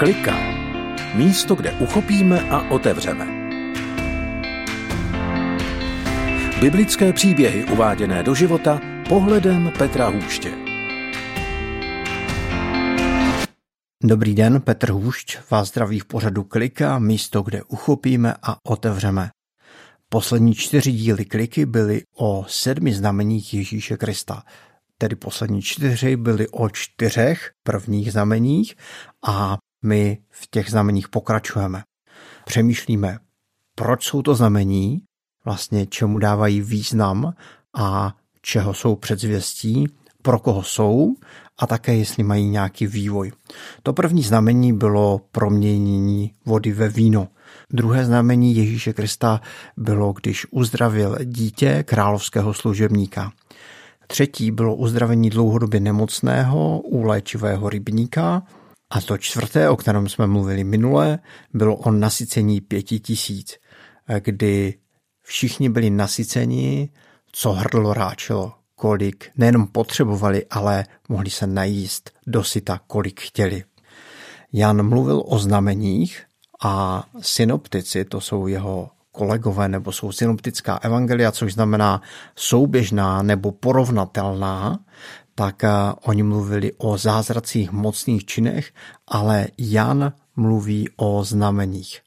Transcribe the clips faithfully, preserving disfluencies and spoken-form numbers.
Klika. Místo, kde uchopíme a otevřeme. Biblické příběhy uváděné do života pohledem Petra Hůště. Dobrý den, Petr Hůšť vás zdraví v pořadu Klika. Místo, kde uchopíme a otevřeme. Poslední čtyři díly Kliky byly o sedmi znameních Ježíše Krista. Tedy poslední čtyři byly o čtyřech prvních znameních a my v těch znameních pokračujeme. Přemýšlíme, proč jsou to znamení, vlastně čemu dávají význam a čeho jsou předzvěstí, pro koho jsou a také jestli mají nějaký vývoj. To první znamení bylo proměnění vody ve víno. Druhé znamení Ježíše Krista bylo, když uzdravil dítě královského služebníka. Třetí bylo uzdravení dlouhodobě nemocného u léčivého rybníka. A to čtvrté, o kterém jsme mluvili minule, bylo o nasycení pěti tisíc, kdy všichni byli nasyceni, co hrdlo ráčelo, kolik nejenom potřebovali, ale mohli se najíst dosyta, kolik chtěli. Jan mluvil o znameních a synoptici, to jsou jeho kolegové, nebo jsou synoptická evangelia, což znamená souběžná nebo porovnatelná, tak oni mluvili o zázracích mocných činech, ale Jan mluví o znameních.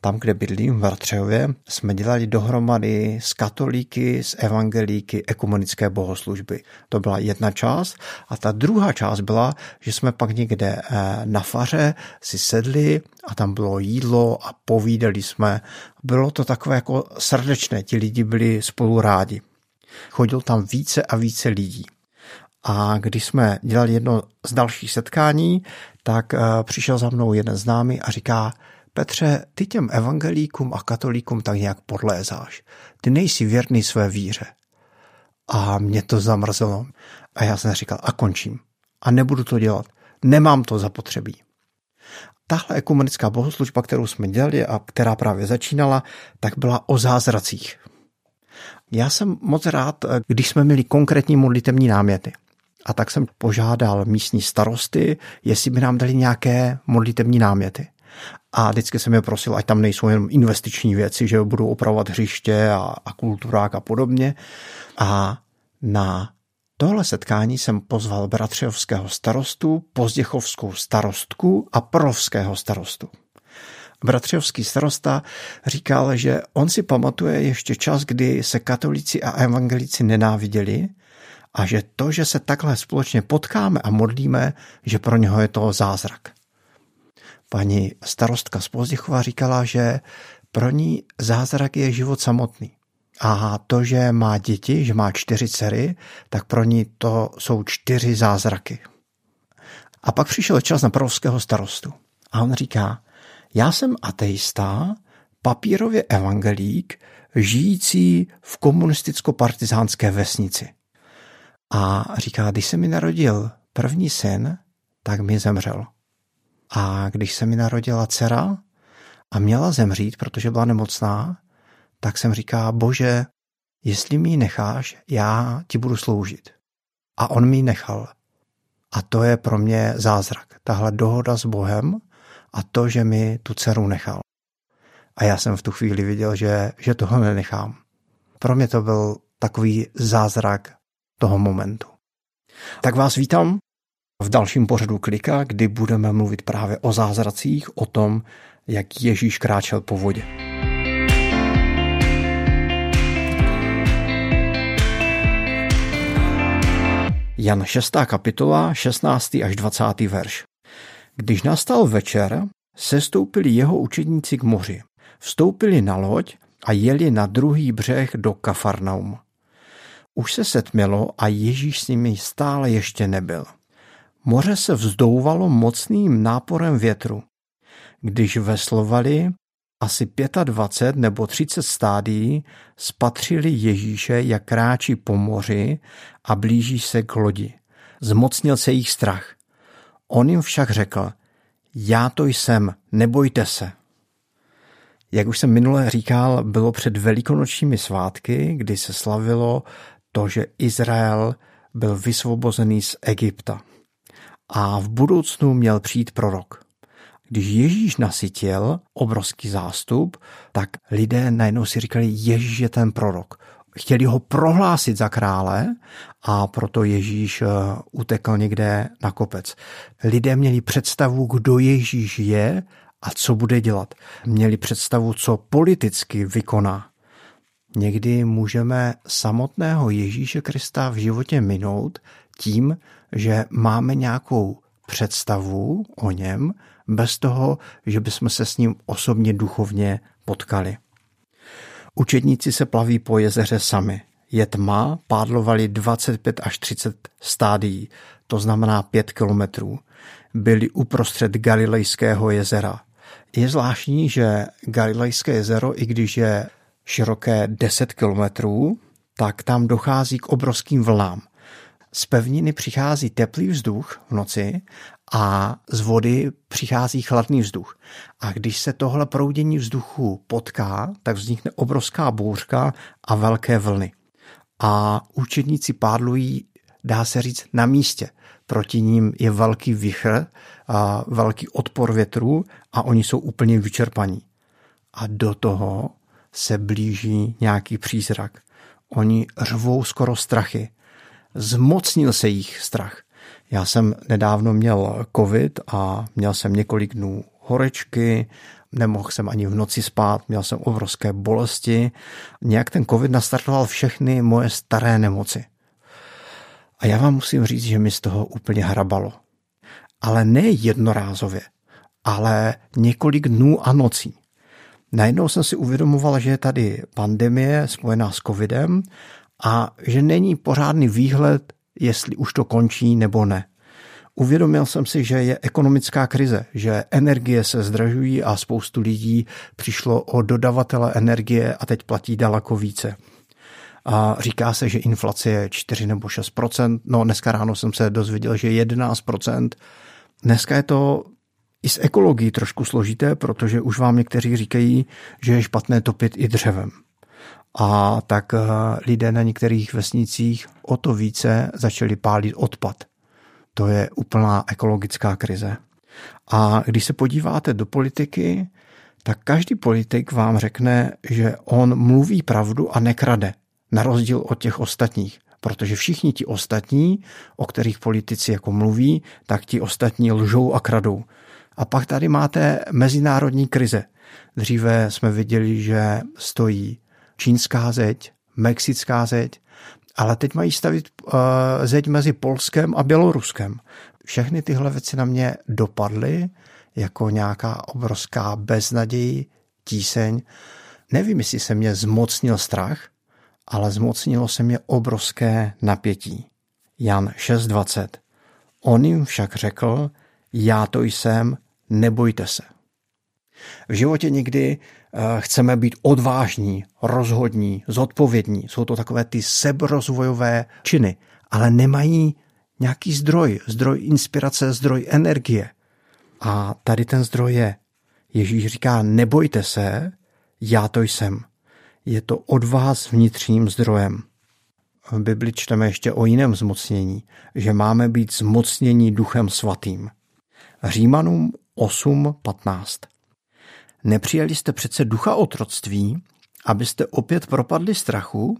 Tam, kde bydlím, v Vartřejově, jsme dělali dohromady s katolíky, s evangelíky ekumenické bohoslužby. To byla jedna část a ta druhá část byla, že jsme pak někde na faře si sedli a tam bylo jídlo a povídali jsme. Bylo to takové jako srdečné, ti lidi byli spolu rádi. Chodilo tam více a více lidí. A když jsme dělali jedno z dalších setkání, tak přišel za mnou jeden známý a říká: Petře, ty těm evangelíkům a katolíkům tak nějak podlézáš. Ty nejsi věrný své víře. A mě to zamrzelo. A já jsem říkal, a končím. A nebudu to dělat. Nemám to zapotřebí. Tahle ekumenická bohoslužba, kterou jsme dělali a která právě začínala, tak byla o zázracích. Já jsem moc rád, když jsme měli konkrétní modlitevní náměty. A tak jsem požádal místní starosty, jestli by nám dali nějaké modlitevní náměty. A vždycky jsem je prosil, ať tam nejsou jenom investiční věci, že budou opravovat hřiště a, a kulturák a podobně. A na tohle setkání jsem pozval bratřejovského starostu, pozděchovskou starostku a prlovského starostu. Bratřejovský starosta říkal, že on si pamatuje ještě čas, kdy se katolíci a evangelíci nenáviděli a že to, že se takhle společně potkáme a modlíme, že pro něho je to zázrak. Paní starostka z Pozděchova říkala, že pro ní zázrak je život samotný. A to, že má děti, že má čtyři dcery, tak pro ní to jsou čtyři zázraky. A pak přišel čas na prlovského starostu. A on říká, já jsem ateista, papírově evangelík, žijící v komunisticko-partizánské vesnici. A říká, když se mi narodil první syn, tak mi zemřel. A když se mi narodila dcera a měla zemřít, protože byla nemocná, tak jsem říká, Bože, jestli mi ji necháš, já ti budu sloužit. A on mi ji nechal. A to je pro mě zázrak, tahle dohoda s Bohem a to, že mi tu dceru nechal. A já jsem v tu chvíli viděl, že, že toho nenechám. Pro mě to byl takový zázrak toho momentu. Tak vás vítám v dalším pořadu Klika, kdy budeme mluvit právě o zázracích, o tom, jak Ježíš kráčel po vodě. Jan šestá kapitola, šestnáctý až dvacátý verš. Když nastal večer, sestoupili jeho učedníci k moři. Vstoupili na loď a jeli na druhý břeh do Kafarnaum. Už se setmělo a Ježíš s nimi stále ještě nebyl. Moře se vzdouvalo mocným náporem větru. Když veslovali, asi dvacet pět nebo třicet stádií spatřili Ježíše, jak kráčí po moři a blíží se k lodi. Zmocnil se jich strach. On jim však řekl, já to jsem, nebojte se. Jak už jsem minule říkal, bylo před velikonočními svátky, kdy se slavilo to, že Izrael byl vysvobozený z Egypta. A v budoucnu měl přijít prorok. Když Ježíš nasytil obrovský zástup, tak lidé najednou si říkali, Ježíš je ten prorok. Chtěli ho prohlásit za krále a proto Ježíš utekl někde na kopec. Lidé měli představu, kdo Ježíš je a co bude dělat. Měli představu, co politicky vykoná. Někdy můžeme samotného Ježíše Krista v životě minout tím, že máme nějakou představu o něm, bez toho, že bychom se s ním osobně duchovně potkali. Učedníci se plaví po jezeře sami. Je tma, pádlovali dvacet pět až třicet stádií, to znamená pět kilometrů. Byli uprostřed Galilejského jezera. Je zvláštní, že Galilejské jezero, i když je široké deset kilometrů, tak tam dochází k obrovským vlnám. Z pevniny přichází teplý vzduch v noci a z vody přichází chladný vzduch. A když se tohle proudění vzduchu potká, tak vznikne obrovská bouřka a velké vlny. A učedníci pádlují, dá se říct, na místě. Proti ním je velký vichr, a velký odpor větru a oni jsou úplně vyčerpaní. A do toho se blíží nějaký přízrak. Oni řvou skoro strachy. Zmocnil se jich strach. Já jsem nedávno měl covid a měl jsem několik dnů horečky, nemohl jsem ani v noci spát, měl jsem obrovské bolesti. Nějak ten covid nastartoval všechny moje staré nemoci. A já vám musím říct, že mi z toho úplně hrabalo. Ale ne jednorázově, ale několik dnů a nocí. Najednou jsem si uvědomoval, že je tady pandemie spojená s covidem a že není pořádný výhled, jestli už to končí nebo ne. Uvědomil jsem si, že je ekonomická krize, že energie se zdražují a spoustu lidí přišlo o dodavatele energie a teď platí daleko více. A říká se, že inflace je čtyři nebo šest procent, no dneska ráno jsem se dozvěděl, že jedenáct procent. Dneska je to i s ekologií trošku složité, protože už vám někteří říkají, že je špatné topit i dřevem. A tak lidé na některých vesnicích o to více začali pálit odpad. To je úplná ekologická krize. A když se podíváte do politiky, tak každý politik vám řekne, že on mluví pravdu a nekrade, na rozdíl od těch ostatních. Protože všichni ti ostatní, o kterých politici jako mluví, tak ti ostatní lžou a kradou. A pak tady máte mezinárodní krize. Dříve jsme viděli, že stojí čínská zeď, mexická zeď, ale teď mají stavit zeď mezi Polskem a Běloruskem. Všechny tyhle věci na mě dopadly jako nějaká obrovská beznaděj, tíseň. Nevím, jestli se mě zmocnil strach, ale zmocnilo se mě obrovské napětí. Jan šest dvacet. On jim však řekl, já to jsem, nebojte se. V životě někdy chceme být odvážní, rozhodní, zodpovědní. Jsou to takové ty seberozvojové činy, ale nemají nějaký zdroj, zdroj inspirace, zdroj energie. A tady ten zdroj je. Ježíš říká, nebojte se, já to jsem. Je to od vás vnitřním zdrojem. V Bibli čteme ještě o jiném zmocnění, že máme být zmocnění Duchem svatým. Římanům osm patnáct. Nepřijali jste přece ducha otroctví, abyste opět propadli strachu,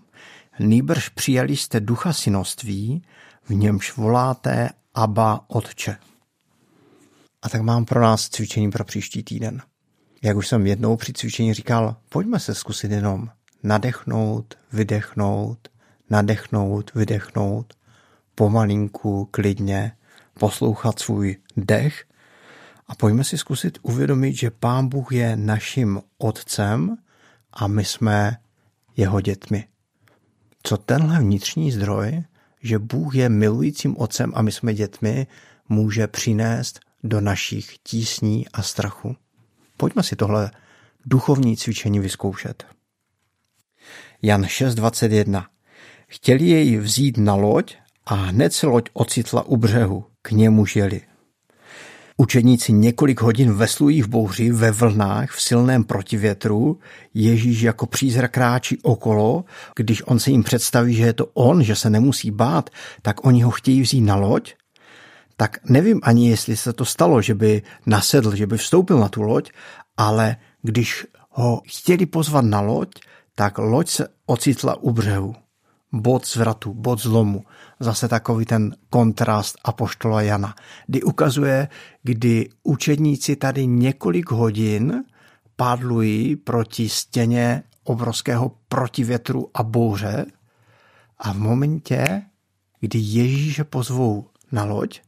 nýbrž přijali jste ducha synoství, v němž voláte Abba Otče. A tak mám pro nás cvičení pro příští týden. Jak už jsem jednou při cvičení říkal, pojďme se zkusit jenom nadechnout, vydechnout, nadechnout, vydechnout, pomalinku, klidně, poslouchat svůj dech. A pojďme si zkusit uvědomit, že Pán Bůh je naším otcem a my jsme jeho dětmi. Co tenhle vnitřní zdroj, že Bůh je milujícím otcem a my jsme dětmi, může přinést do našich tísní a strachu. Pojďme si tohle duchovní cvičení vyzkoušet. Jan šest dvacet jedna. Chtěli jej vzít na loď a hned se loď ocitla u břehu, k němu žili. Učedníci několik hodin veslují v bouři, ve vlnách, v silném protivětru. Ježíš jako přízrak kráčí okolo. Když on se jim představí, že je to on, že se nemusí bát, tak oni ho chtějí vzít na loď. tak nevím ani, jestli se to stalo, že by nasedl, že by vstoupil na tu loď, ale když ho chtěli pozvat na loď, tak loď se ocitla u břehu. Bod zvratu, bod zlomu. Zase takový ten kontrast apoštola Jana, kdy ukazuje, kdy učedníci tady několik hodin pádlují proti stěně obrovského protivětru a bouře a v momentě, kdy Ježíše pozvou na loď,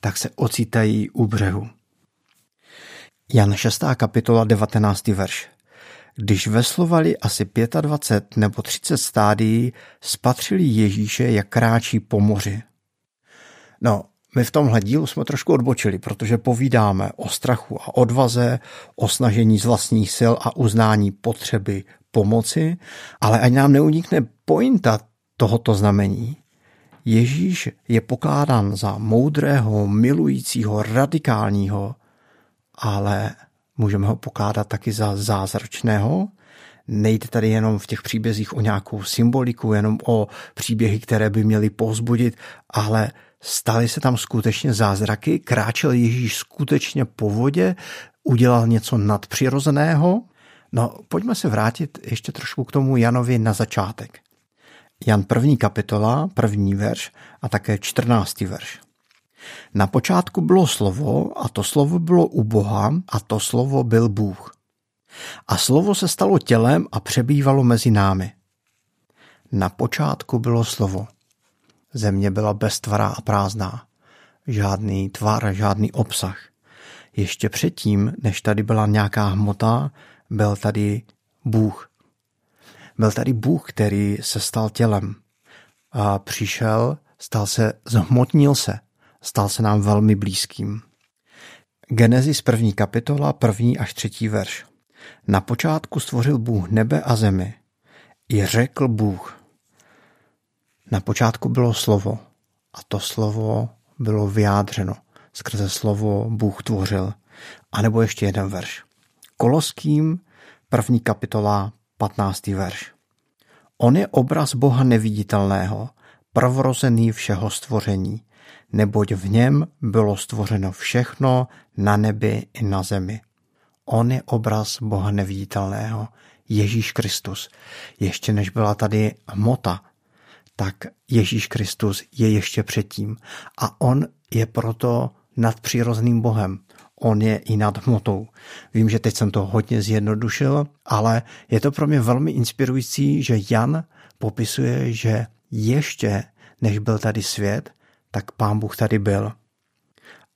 tak se ocitají u břehu. Jan šestá kapitola devatenáctý verš. Když veslovali asi dvacet pět nebo třicet stádií, spatřili Ježíše, jak kráčí po moři. No, my v tomhle dílu jsme trošku odbočili, protože povídáme o strachu a odvaze, o snažení z vlastních sil a uznání potřeby pomoci, ale ani nám neunikne pointa tohoto znamení. Ježíš je pokládán za moudrého, milujícího, radikálního, ale můžeme ho pokládat taky za zázračného. Nejde tady jenom v těch příbězích o nějakou symboliku, jenom o příběhy, které by měly povzbudit, ale staly se tam skutečně zázraky, kráčel Ježíš skutečně po vodě, udělal něco nadpřirozeného. No, pojďme se vrátit ještě trošku k tomu Janovi na začátek. Jan první kapitola, první verš a také čtrnáctý verš. Na počátku bylo slovo a to slovo bylo u Boha a to slovo byl Bůh. A slovo se stalo tělem a přebývalo mezi námi. Na počátku bylo slovo. Země byla beztvará a prázdná. Žádný tvar, žádný obsah. Ještě předtím, než tady byla nějaká hmota, byl tady Bůh. Byl tady Bůh, který se stal tělem. A přišel, stal se, zhmotnil se. Stal se nám velmi blízkým. Genesis první kapitola, první až třetí verš. Na počátku stvořil Bůh nebe a zemi. I řekl Bůh. Na počátku bylo slovo. A to slovo bylo vyjádřeno. Skrze slovo Bůh tvořil. A nebo ještě jeden verš. Koloským první kapitola, patnáctý verš. On je obraz Boha neviditelného, prvorozený všeho stvoření. Neboť v něm bylo stvořeno všechno na nebi i na zemi. On je obraz Boha neviditelného, Ježíš Kristus. Ještě než byla tady hmota, tak Ježíš Kristus je ještě předtím. A on je proto nadpřirozeným Bohem. On je i nad hmotou. Vím, že teď jsem to hodně zjednodušil, ale je to pro mě velmi inspirující, že Jan popisuje, že ještě než byl tady svět, tak Pán Bůh tady byl.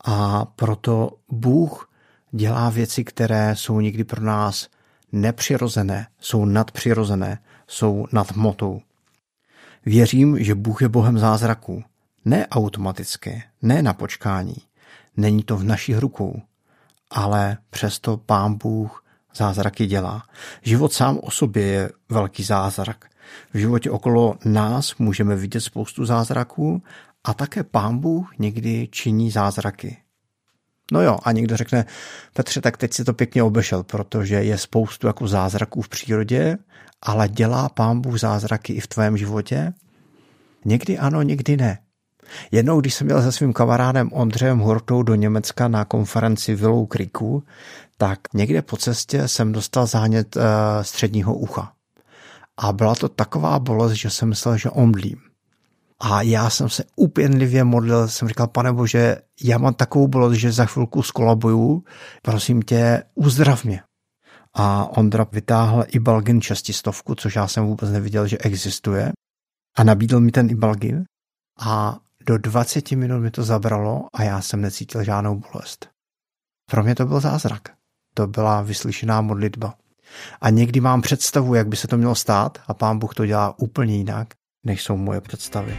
A proto Bůh dělá věci, které jsou někdy pro nás nepřirozené, jsou nadpřirozené, jsou nad hmotou. Věřím, že Bůh je Bohem zázraků. Ne automaticky, ne na počkání. Není to v našich rukou, ale přesto Pán Bůh zázraky dělá. Život sám o sobě je velký zázrak. V životě okolo nás můžeme vidět spoustu zázraků, a také Pán Bůh někdy činí zázraky. No jo, a někdo řekne, Petře, tak teď si to pěkně obešel, protože je spoustu jako zázraků v přírodě, ale dělá Pán Bůh zázraky i v tvém životě? Někdy ano, někdy ne. Jednou, když jsem jel se svým kamarádem Ondřejem Hurtou do Německa na konferenci Vilou Kriku, tak někde po cestě jsem dostal zánět e, středního ucha. A byla to taková bolest, že jsem myslel, že omdlím. A já jsem se úpěnlivě modlil, jsem říkal, Pane Bože, já mám takovou bolest, že za chvilku skolabuju, prosím tě, uzdrav mě. A Ondra vytáhl Ibalgin šestistovku, což já jsem vůbec neviděl, že existuje, a nabídl mi ten Ibalgin a do dvaceti minut mi to zabralo a já jsem necítil žádnou bolest. Pro mě to byl zázrak. To byla vyslyšená modlitba. A někdy mám představu, jak by se to mělo stát a Pán Bůh to dělá úplně jinak, než jsou moje představy.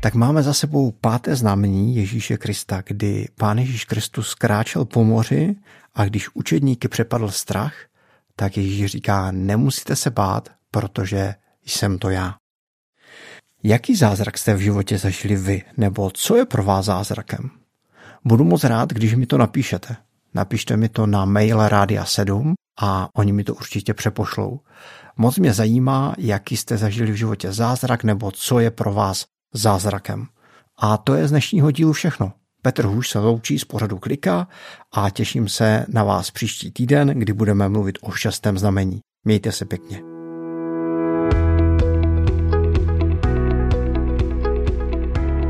Tak máme za sebou páté znamení Ježíše Krista, kdy Pán Ježíš Kristus kráčel po moři a když učedníky přepadl strach, tak Ježíš říká, nemusíte se bát, protože jsem to já. Jaký zázrak jste v životě zažili vy, nebo co je pro vás zázrakem? Budu moc rád, když mi to napíšete. Napište mi to na mail rádia sedm a oni mi to určitě přepošlou. Moc mě zajímá, jaký jste zažili v životě zázrak nebo co je pro vás zázrakem. A to je z dnešního dílu všechno. Petr Hůšť se loučí z pořadu Klika a těším se na vás příští týden, kdy budeme mluvit o šestém znamení. Mějte se pěkně.